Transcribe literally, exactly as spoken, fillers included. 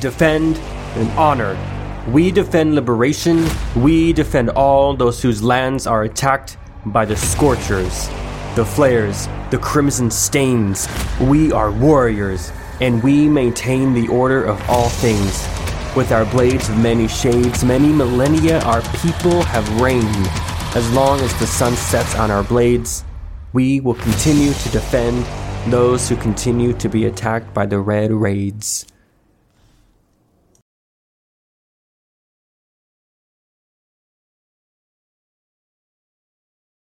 defend, and honor. We defend liberation. We defend all those whose lands are attacked by the scorchers, the flares, the crimson stains. We are warriors, and we maintain the order of all things. With our blades of many shades, many millennia, our people have reigned. As long as the sun sets on our blades, we will continue to defend those who continue to be attacked by the Red Raids.